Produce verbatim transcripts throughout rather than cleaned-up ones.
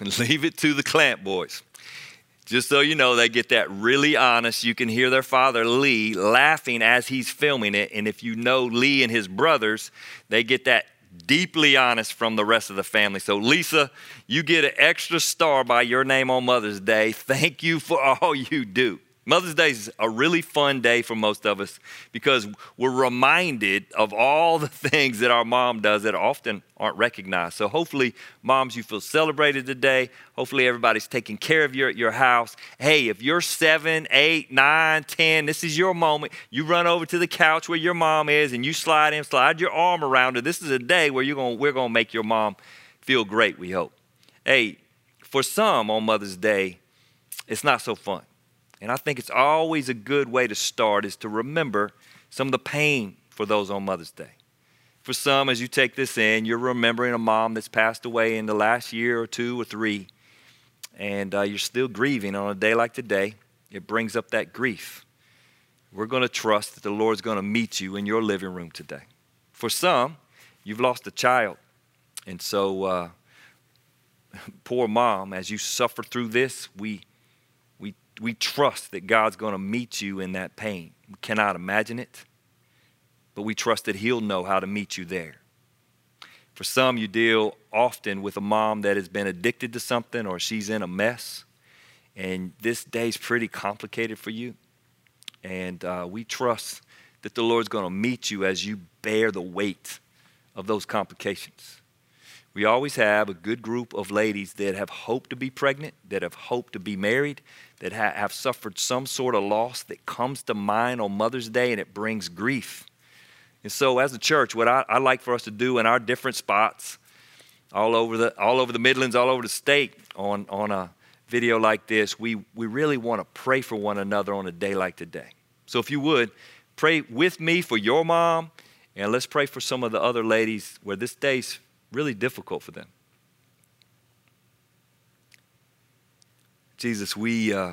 Leave it to the Clamp boys. Just so you know, they get that really honest. You can hear their father, Lee, laughing as he's filming it. And if you know Lee and his brothers, they get that deeply honest from the rest of the family. So, Lisa, you get an extra star by your name on Mother's Day. Thank you for all you do. Mother's Day is a really fun day for most of us because we're reminded of all the things that our mom does that often aren't recognized. So hopefully, moms, you feel celebrated today. Hopefully, everybody's taking care of you at your house. Hey, if you're seven, eight, nine, ten, this is your moment. You run over to the couch where your mom is and you slide in, slide your arm around her. This is a day where you're gonna, we're going to make your mom feel great, we hope. Hey, for some on Mother's Day, it's not so fun. And I think it's always a good way to start is to remember some of the pain for those on Mother's Day. For some, as you take this in, you're remembering a mom that's passed away in the last year or two or three, and uh, you're still grieving on a day like today. It brings up that grief. We're going to trust that the Lord's going to meet you in your living room today. For some, you've lost a child, and so uh, poor mom, as you suffer through this, we We trust that God's going to meet you in that pain. We cannot imagine it, but we trust that he'll know how to meet you there. For some, you deal often with a mom that has been addicted to something or she's in a mess, and this day's pretty complicated for you. And uh, we trust that the Lord's going to meet you as you bear the weight of those complications. We always have a good group of ladies that have hoped to be pregnant, that have hoped to be married, that ha- have suffered some sort of loss that comes to mind on Mother's Day, and it brings grief. And so as a church, what I, I like for us to do in our different spots, all over the all over the Midlands, all over the state, on, on a video like this, we, we really want to pray for one another on a day like today. So if you would, pray with me for your mom, and let's pray for some of the other ladies where this day's really difficult for them. Jesus, we uh,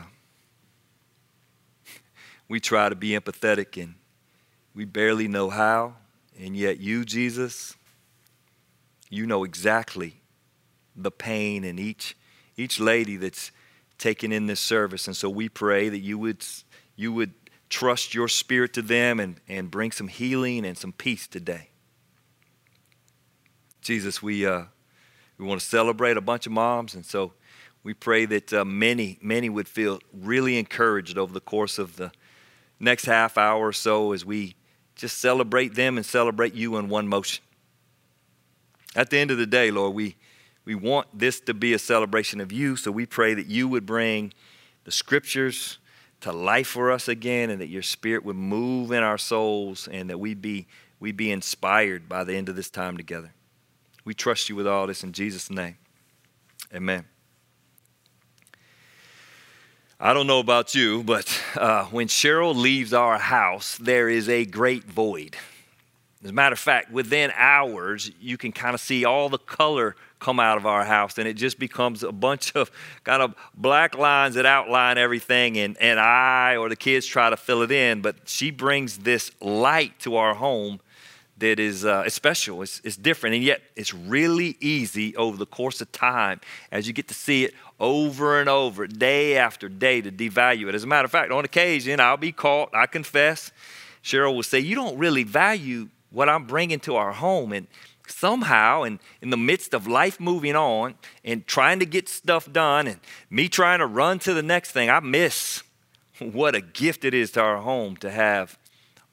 we try to be empathetic and we barely know how, and yet you, Jesus, you know exactly the pain in each each lady that's taken in this service, and so we pray that you would you would trust your spirit to them and, and bring some healing and some peace today. Jesus, we uh, we want to celebrate a bunch of moms, and so we pray that uh, many, many would feel really encouraged over the course of the next half hour or so as we just celebrate them and celebrate you in one motion. At the end of the day, Lord, we, we want this to be a celebration of you, so we pray that you would bring the scriptures to life for us again, and that your spirit would move in our souls, and that we'd be, we'd be inspired by the end of this time together. We trust you with all this in Jesus' name. Amen. I don't know about you, but uh, when Cheryl leaves our house, there is a great void. As a matter of fact, within hours, you can kind of see all the color come out of our house, and it just becomes a bunch of kind of black lines that outline everything, and, and I or the kids try to fill it in, but she brings this light to our home that is uh, it's special, it's, it's different, and yet it's really easy over the course of time as you get to see it over and over, day after day, to devalue it. As a matter of fact, on occasion, I'll be caught, I confess. Cheryl will say, you don't really value what I'm bringing to our home. And somehow, and in, in the midst of life moving on and trying to get stuff done and me trying to run to the next thing, I miss what a gift it is to our home to have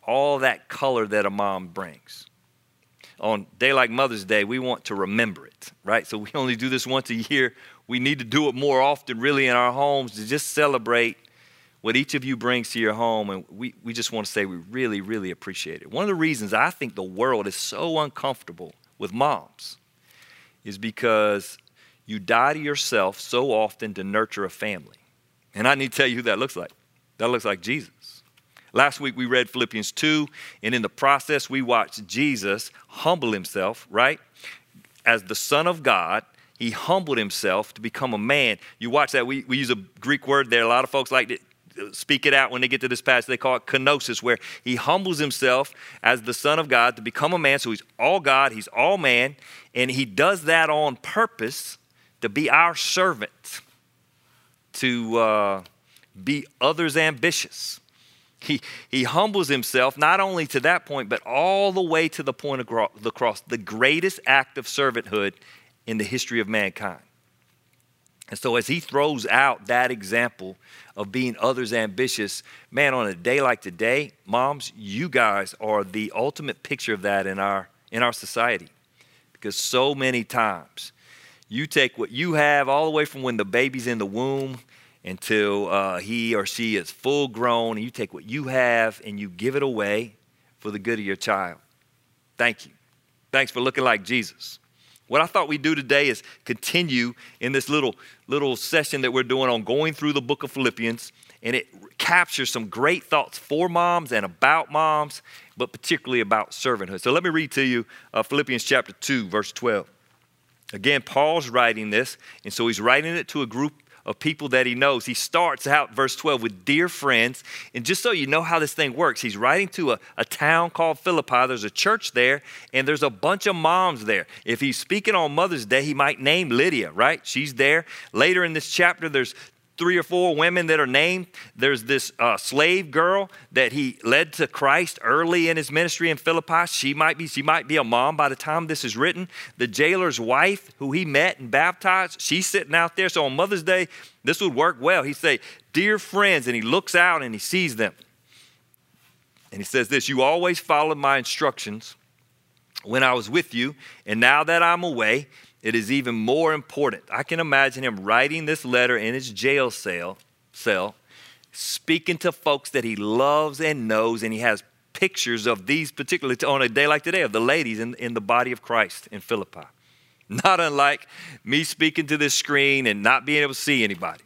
all that color that a mom brings. On a day like Mother's Day, we want to remember it, right? So we only do this once a year. We need to do it more often, really, in our homes to just celebrate what each of you brings to your home. And we, we just want to say we really, really appreciate it. One of the reasons I think the world is so uncomfortable with moms is because you die to yourself so often to nurture a family. And I need to tell you who that looks like. That looks like Jesus. Last week, we read Philippians two, and in the process, we watched Jesus humble himself, right? As the Son of God, he humbled himself to become a man. You watch that. We, we use a Greek word there. A lot of folks like to speak it out when they get to this passage. They call it kenosis, where he humbles himself as the Son of God to become a man. So he's all God. He's all man. And he does that on purpose to be our servant, to uh, be others ambitious. He, he humbles himself not only to that point, but all the way to the point of the cross, the greatest act of servanthood in the history of mankind. And so as he throws out that example of being others ambitious, man, on a day like today, moms, you guys are the ultimate picture of that in our, in our society. Because so many times you take what you have all the way from when the baby's in the womb until uh, he or she is full grown, and you take what you have and you give it away for the good of your child. Thank you. Thanks for looking like Jesus. What I thought we'd do today is continue in this little, little session that we're doing on going through the book of Philippians, and it captures some great thoughts for moms and about moms, but particularly about servanthood. So let me read to you uh, Philippians chapter two, verse twelve. Again, Paul's writing this, and so he's writing it to a group of people that he knows. He starts out verse twelve with dear friends. And just so you know how this thing works, he's writing to a, a town called Philippi. There's a church there, and there's a bunch of moms there. If he's speaking on Mother's Day, he might name Lydia, right? She's there. Later in this chapter, there's three or four women that are named. There's this uh, slave girl that he led to Christ early in his ministry in Philippi. She might be, she might be a mom by the time this is written. The jailer's wife who he met and baptized, she's sitting out there. So on Mother's Day, this would work well. He'd say, dear friends, and he looks out and he sees them. And he says this, you always followed my instructions when I was with you, and now that I'm away, it is even more important. I can imagine him writing this letter in his jail cell, cell, speaking to folks that he loves and knows, and he has pictures of these, particularly on a day like today, of the ladies in, in the body of Christ in Philippi. Not unlike me speaking to this screen and not being able to see anybody.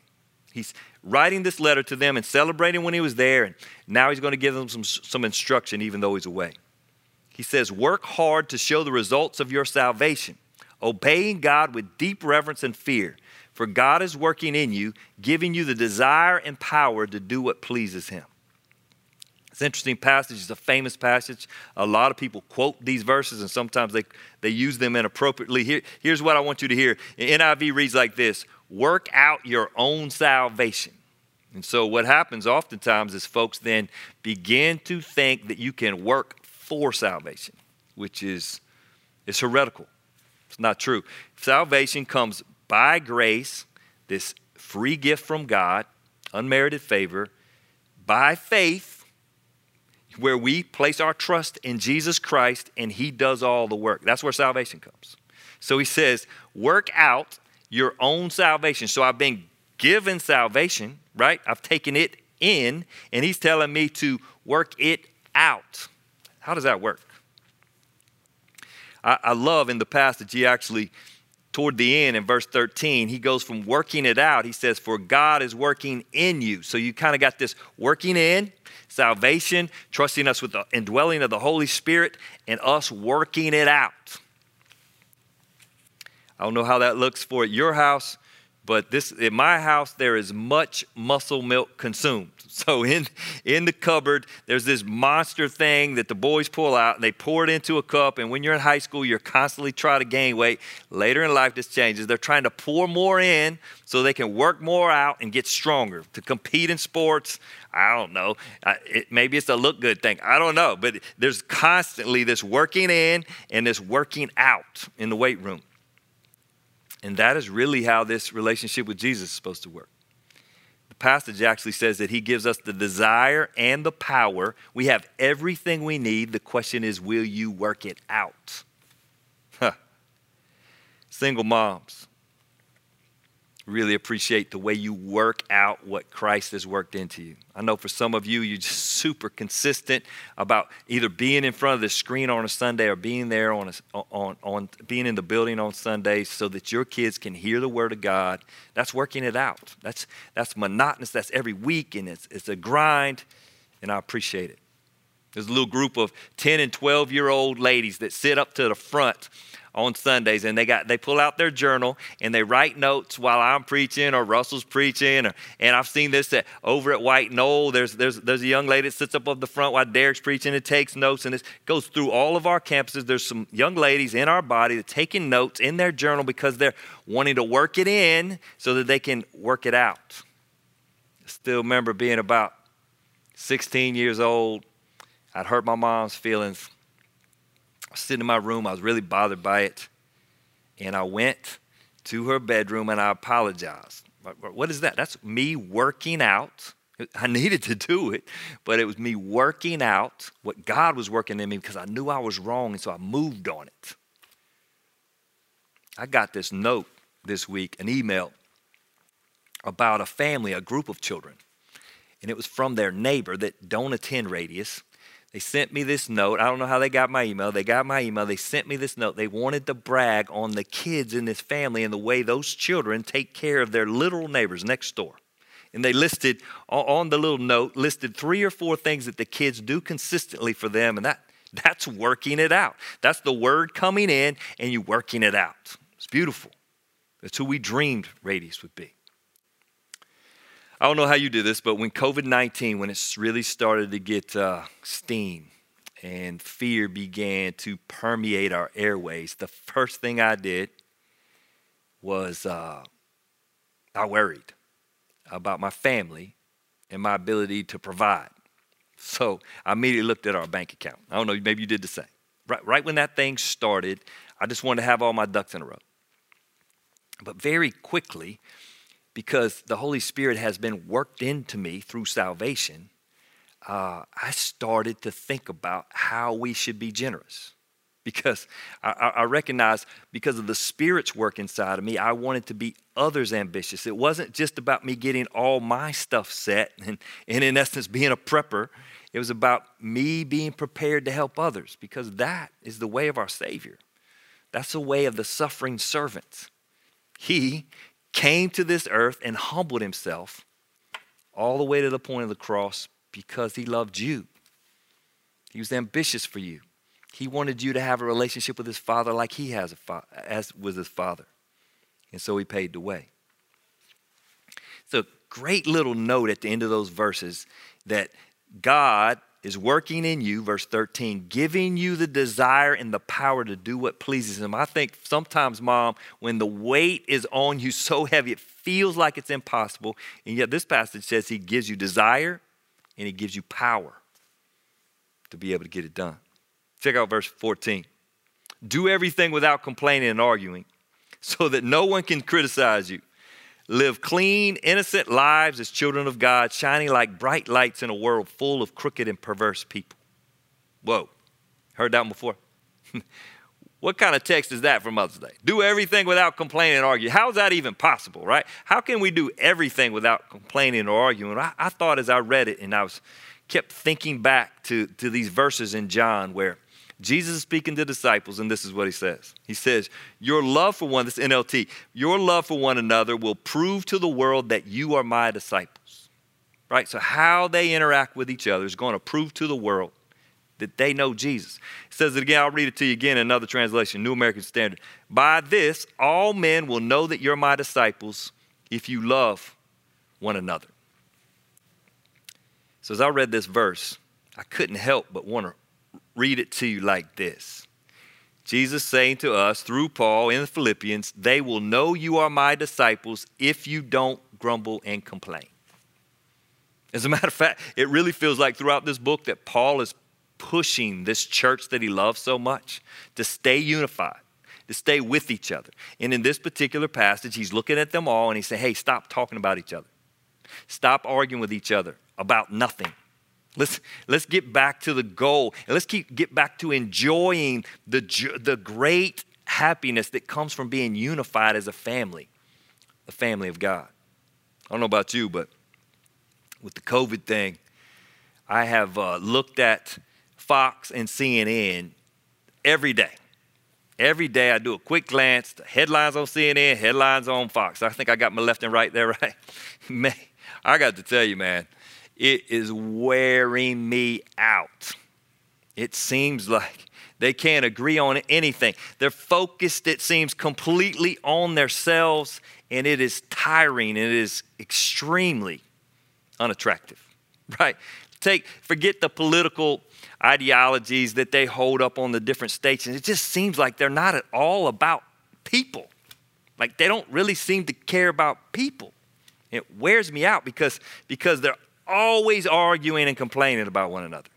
He's writing this letter to them and celebrating when he was there, and now he's going to give them some, some instruction even though he's away. He says, work hard to show the results of your salvation, obeying God with deep reverence and fear, for God is working in you, giving you the desire and power to do what pleases him. It's an interesting passage. It's a famous passage. A lot of people quote these verses, and sometimes they, they use them inappropriately. Here, here's what I want you to hear. N I V reads like this, work out your own salvation. And so what happens oftentimes is folks then begin to think that you can work for salvation, which is it's heretical. It's not true. Salvation comes by grace, this free gift from God, unmerited favor, by faith, where we place our trust in Jesus Christ and he does all the work. That's where salvation comes. So he says, work out your own salvation. So I've been given salvation, right? I've taken it in, and he's telling me to work it out. How does that work? I love in the passage, he actually, toward the end in verse thirteen, he goes from working it out. He says, for God is working in you. So you kind of got this working in, salvation, trusting us with the indwelling of the Holy Spirit, and us working it out. I don't know how that looks for at your house, but this in my house, there is much muscle milk consumed. So in, in the cupboard, there's this monster thing that the boys pull out, and they pour it into a cup. And when you're in high school, you're constantly trying to gain weight. Later in life, this changes. They're trying to pour more in so they can work more out and get stronger. To compete in sports, I don't know. I, it, maybe it's a look good thing. I don't know. But there's constantly this working in and this working out in the weight room. And that is really how this relationship with Jesus is supposed to work. The passage actually says that he gives us the desire and the power. We have everything we need. The question is, will you work it out? Huh. Single moms, really appreciate the way you work out what Christ has worked into you. I know for some of you, you're just super consistent about either being in front of the screen on a Sunday or being there on, a, on, on being in the building on Sundays so that your kids can hear the word of God. That's working it out. That's, that's monotonous. That's every week, and it's, it's a grind, and I appreciate it. There's a little group of ten and twelve-year-old ladies that sit up to the front on Sundays, and they got they pull out their journal and they write notes while I'm preaching or Russell's preaching. Or, and I've seen this at, over at White Knoll. There's there's there's a young lady that sits up up the front while Derek's preaching and takes notes, and it goes through all of our campuses. There's some young ladies in our body that are taking notes in their journal because they're wanting to work it in so that they can work it out. I still remember being about sixteen years old. I'd hurt my mom's feelings. I was sitting in my room. I was really bothered by it. And I went to her bedroom and I apologized. What is that? That's me working out. I needed to do it, but it was me working out what God was working in me because I knew I was wrong, and so I moved on it. I got this note this week, an email about a family, a group of children, and it was from their neighbor that don't attend Radius. They sent me this note. I don't know how they got my email. They got my email. They sent me this note. They wanted to brag on the kids in this family and the way those children take care of their literal neighbors next door. And they listed, on the little note, listed three or four things that the kids do consistently for them. And that that's working it out. That's the word coming in and you working it out. It's beautiful. That's who we dreamed Radius would be. I don't know how you do this, but when COVID nineteen, when it's really started to get uh, steam and fear began to permeate our airways, the first thing I did was uh, I worried about my family and my ability to provide. So I immediately looked at our bank account. I don't know, maybe you did the same. Right, right when that thing started, I just wanted to have all my ducks in a row. But very quickly, because the Holy Spirit has been worked into me through salvation, uh, I started to think about how we should be generous. Because I, I recognized because of the Spirit's work inside of me, I wanted to be others ambitious. It wasn't just about me getting all my stuff set and, and in essence being a prepper. It was about me being prepared to help others because that is the way of our Savior. That's the way of the suffering servant. He came to this earth and humbled himself all the way to the point of the cross because he loved you. He was ambitious for you. He wanted you to have a relationship with his Father like he has a fa- as with his Father. And so he paid the way. It's a great little note at the end of those verses that God is working in you, verse thirteen, giving you the desire and the power to do what pleases him. I think sometimes, Mom, when the weight is on you so heavy, it feels like it's impossible. And yet this passage says he gives you desire and he gives you power to be able to get it done. Check out verse fourteen. Do everything without complaining and arguing so that no one can criticize you. Live clean, innocent lives as children of God, shining like bright lights in a world full of crooked and perverse people. Whoa, heard that one before? What kind of text is that for Mother's Day? Do everything without complaining and arguing. How is that even possible, right? How can we do everything without complaining or arguing? I, I thought as I read it, and I was kept thinking back to, to these verses in John where Jesus is speaking to disciples, and this is what he says. He says, your love for one, this is N L T, your love for one another will prove to the world that you are my disciples, right? So how they interact with each other is going to prove to the world that they know Jesus. It says it again, I'll read it to you again in another translation, New American Standard. By this, all men will know that you're my disciples if you love one another. So as I read this verse, I couldn't help but want to read it to you like this. Jesus saying to us through Paul in the Philippians, they will know you are my disciples if you don't grumble and complain. As a matter of fact, it really feels like throughout this book that Paul is pushing this church that he loves so much to stay unified, to stay with each other. And in this particular passage, he's looking at them all and he's saying, hey, stop talking about each other. Stop arguing with each other about nothing. Let's, let's get back to the goal, and let's keep, get back to enjoying the, the great happiness that comes from being unified as a family, the family of God. I don't know about you, but with the COVID thing, I have uh, looked at Fox and C N N every day. Every day I do a quick glance, the headlines on C N N, headlines on Fox. I think I got my left and right there, right? Man, I got to tell you, man. It is wearing me out. It seems like They can't agree on anything. They're focused, it seems, completely on themselves, and it is tiring, and it is extremely unattractive, right? Take, forget the political ideologies that they hold up on the different stations. It just seems like they're not at all about people. Like they don't really seem to care about people. It wears me out because, because they're always arguing and complaining about one another.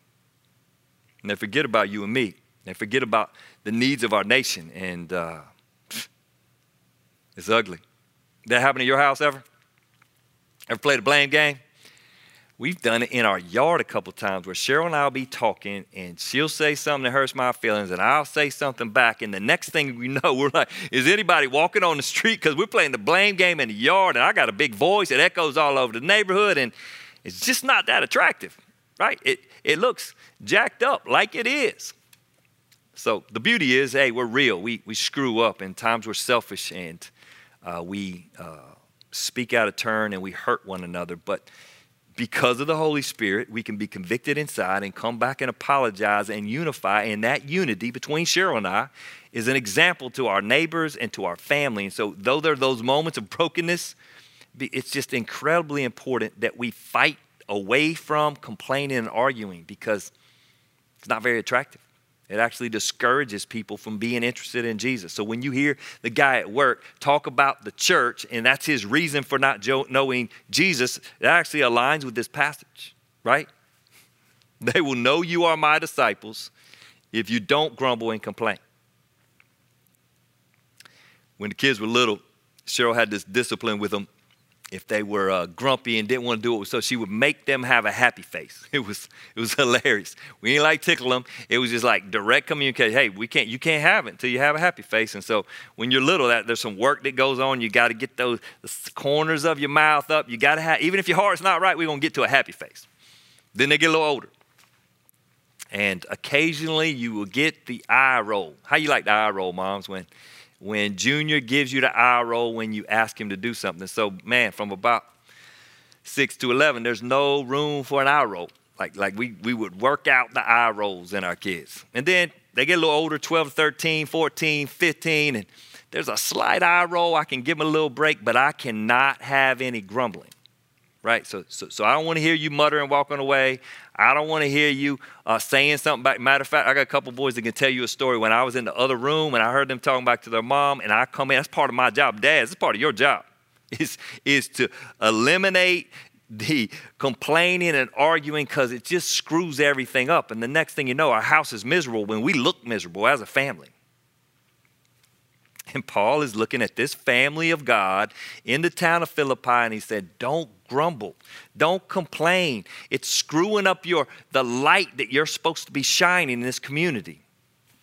And they forget about you and me. They forget about the needs of our nation. And uh, it's ugly. That happened at your house ever? Ever played a blame game? We've done it in our yard a couple times where Cheryl and I will be talking and she'll say something that hurts my feelings and I'll say something back. And the next thing we know, we're like, is anybody walking on the street? Because we're playing the blame game in the yard and I got a big voice. It echoes all over the neighborhood and it's just not that attractive, right? It, it looks jacked up like it is. So the beauty is, hey, we're real. We, we screw up and times we're selfish and uh, we uh, speak out of turn and we hurt one another. But because of the Holy Spirit, we can be convicted inside and come back and apologize and unify. And that unity between Cheryl and I is an example to our neighbors and to our family. And so though there are those moments of brokenness, it's just incredibly important that we fight away from complaining and arguing because it's not very attractive. It actually discourages people from being interested in Jesus. So when you hear the guy at work talk about the church and that's his reason for not knowing Jesus, it actually aligns with this passage, right? They will know you are my disciples if you don't grumble and complain. When the kids were little, Cheryl had this discipline with them. If they were uh, grumpy and didn't want to do it, so she would make them have a happy face. It was it was hilarious. We didn't like tickle them. It was just like direct communication. Hey, we can't you can't have it until you have a happy face. And so when you're little, that there's some work that goes on. You got to get those the corners of your mouth up. You got to have, even if your heart's not right, we're gonna get to a happy face. Then they get a little older, and occasionally you will get the eye roll. How you like the eye roll, moms? When When Junior gives you the eye roll when you ask him to do something. So, man, from about six to eleven, there's no room for an eye roll. Like, like we, we would work out the eye rolls in our kids. And then they get a little older, twelve, thirteen, fourteen, fifteen, and there's a slight eye roll. I can give them a little break, but I cannot have any grumbling, right? So, so, so I don't want to hear you muttering, walking away. I don't want to hear you uh, saying something back. Matter of fact, I got a couple boys that can tell you a story. When I was in the other room and I heard them talking back to their mom and I come in, that's part of my job. Dads, it's part of your job is, is to eliminate the complaining and arguing because it just screws everything up. And the next thing you know, our house is miserable when we look miserable as a family. And Paul is looking at this family of God in the town of Philippi, and he said, don't grumble. Don't complain. It's screwing up your the light that you're supposed to be shining in this community.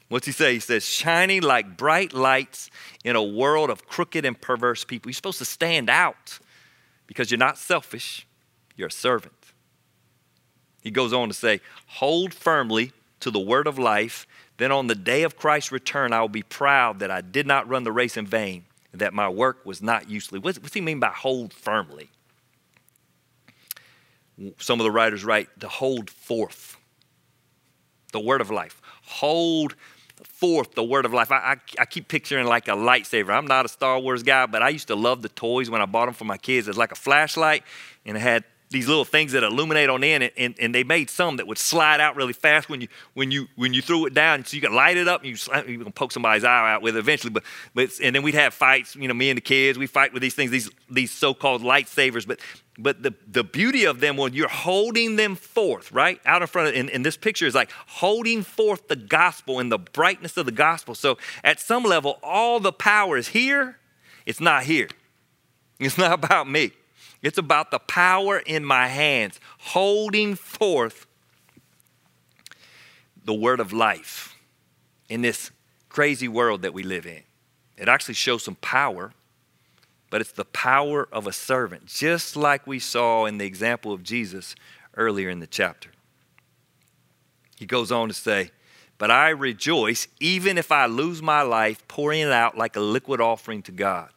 What's he say? He says, shining like bright lights in a world of crooked and perverse people. You're supposed to stand out because you're not selfish. You're a servant. He goes on to say, hold firmly to the word of life. Then on the day of Christ's return, I will be proud that I did not run the race in vain, and that my work was not useless. What's, what's he mean by hold firmly? Some of the writers write to hold forth the word of life. Hold forth the word of life. I, I, I keep picturing like a lightsaber. I'm not a Star Wars guy, but I used to love the toys when I bought them for my kids. It's like a flashlight, and it had these little things that illuminate on in, and, and they made some that would slide out really fast when you when you when you threw it down. So you could light it up, and you slide, you can poke somebody's eye out with it eventually. But but and then we'd have fights. You know, me and the kids, we fight with these things, these these so-called lightsabers. But but the the beauty of them was you're holding them forth, right out in front of. And, and this picture is like holding forth the gospel and the brightness of the gospel. So at some level, all the power is here. It's not here. It's not about me. It's about the power in my hands, holding forth the word of life in this crazy world that we live in. It actually shows some power, but it's the power of a servant, just like we saw in the example of Jesus earlier in the chapter. He goes on to say, but I rejoice even if I lose my life, pouring it out like a liquid offering to God.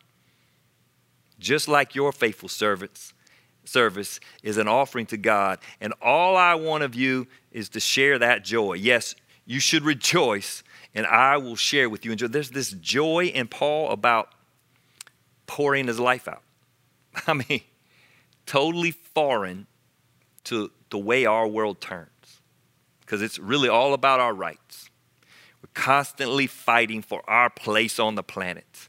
Just like your faithful service, service is an offering to God. And all I want of you is to share that joy. Yes, you should rejoice, and I will share with you. And there's this joy in Paul about pouring his life out. I mean, totally foreign to the way our world turns, because it's really all about our rights. We're constantly fighting for our place on the planet.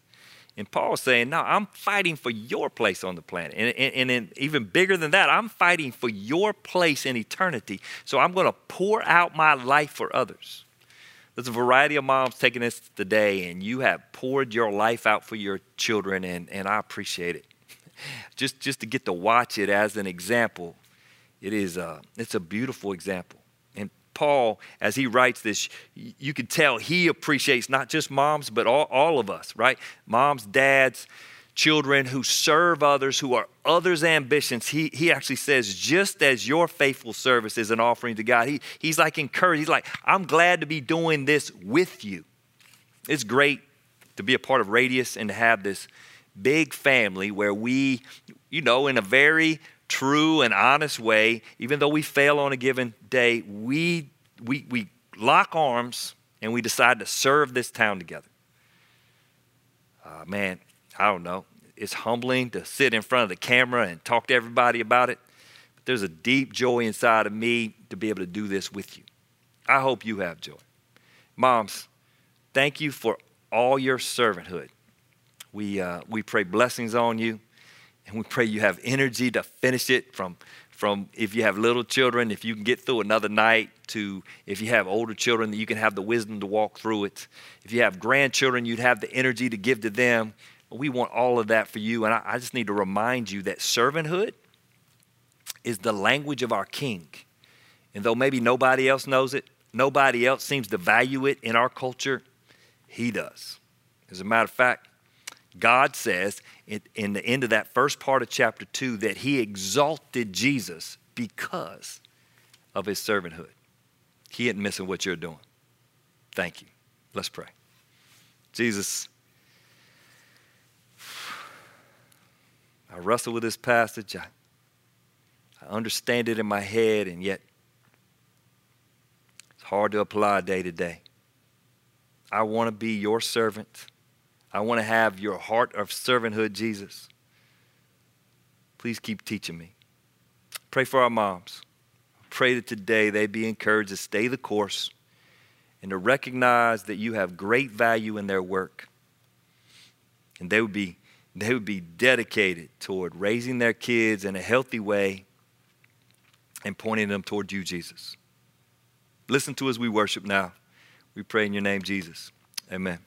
And Paul's saying, no, I'm fighting for your place on the planet. And, and, and even bigger than that, I'm fighting for your place in eternity. So I'm going to pour out my life for others. There's a variety of moms taking this today, and you have poured your life out for your children, and, and I appreciate it. Just, just to get to watch it as an example, it is a, it's a beautiful example. And Paul, as he writes this, you can tell he appreciates not just moms, but all, all of us, right? Moms, dads, children who serve others, who are others' ambitions. He, he actually says, just as your faithful service is an offering to God, he, he's like encouraged. He's like, I'm glad to be doing this with you. It's great to be a part of Radius and to have this big family where we, you know, in a very true and honest way, even though we fail on a given day, we we we lock arms and we decide to serve this town together. Uh, man, I don't know. It's humbling to sit in front of the camera and talk to everybody about it. But there's a deep joy inside of me to be able to do this with you. I hope you have joy. Moms, thank you for all your servanthood. We, uh, we pray blessings on you, and we pray you have energy to finish it from, from if you have little children, if you can get through another night, to if you have older children, that you can have the wisdom to walk through it. If you have grandchildren, you'd have the energy to give to them. We want all of that for you, and I, I just need to remind you that servanthood is the language of our King. And though maybe nobody else knows it, nobody else seems to value it in our culture, he does. As a matter of fact, God says in, in the end of that first part of chapter two that he exalted Jesus because of his servanthood. He ain't missing what you're doing. Thank you. Let's pray. Jesus, I wrestle with this passage. I, I understand it in my head, and yet it's hard to apply day to day. I want to be your servant. I want to have your heart of servanthood, Jesus. Please keep teaching me. Pray for our moms. Pray that today they be encouraged to stay the course and to recognize that you have great value in their work. And they would be, they would be dedicated toward raising their kids in a healthy way and pointing them toward you, Jesus. Listen to us, we worship now. We pray in your name, Jesus. Amen.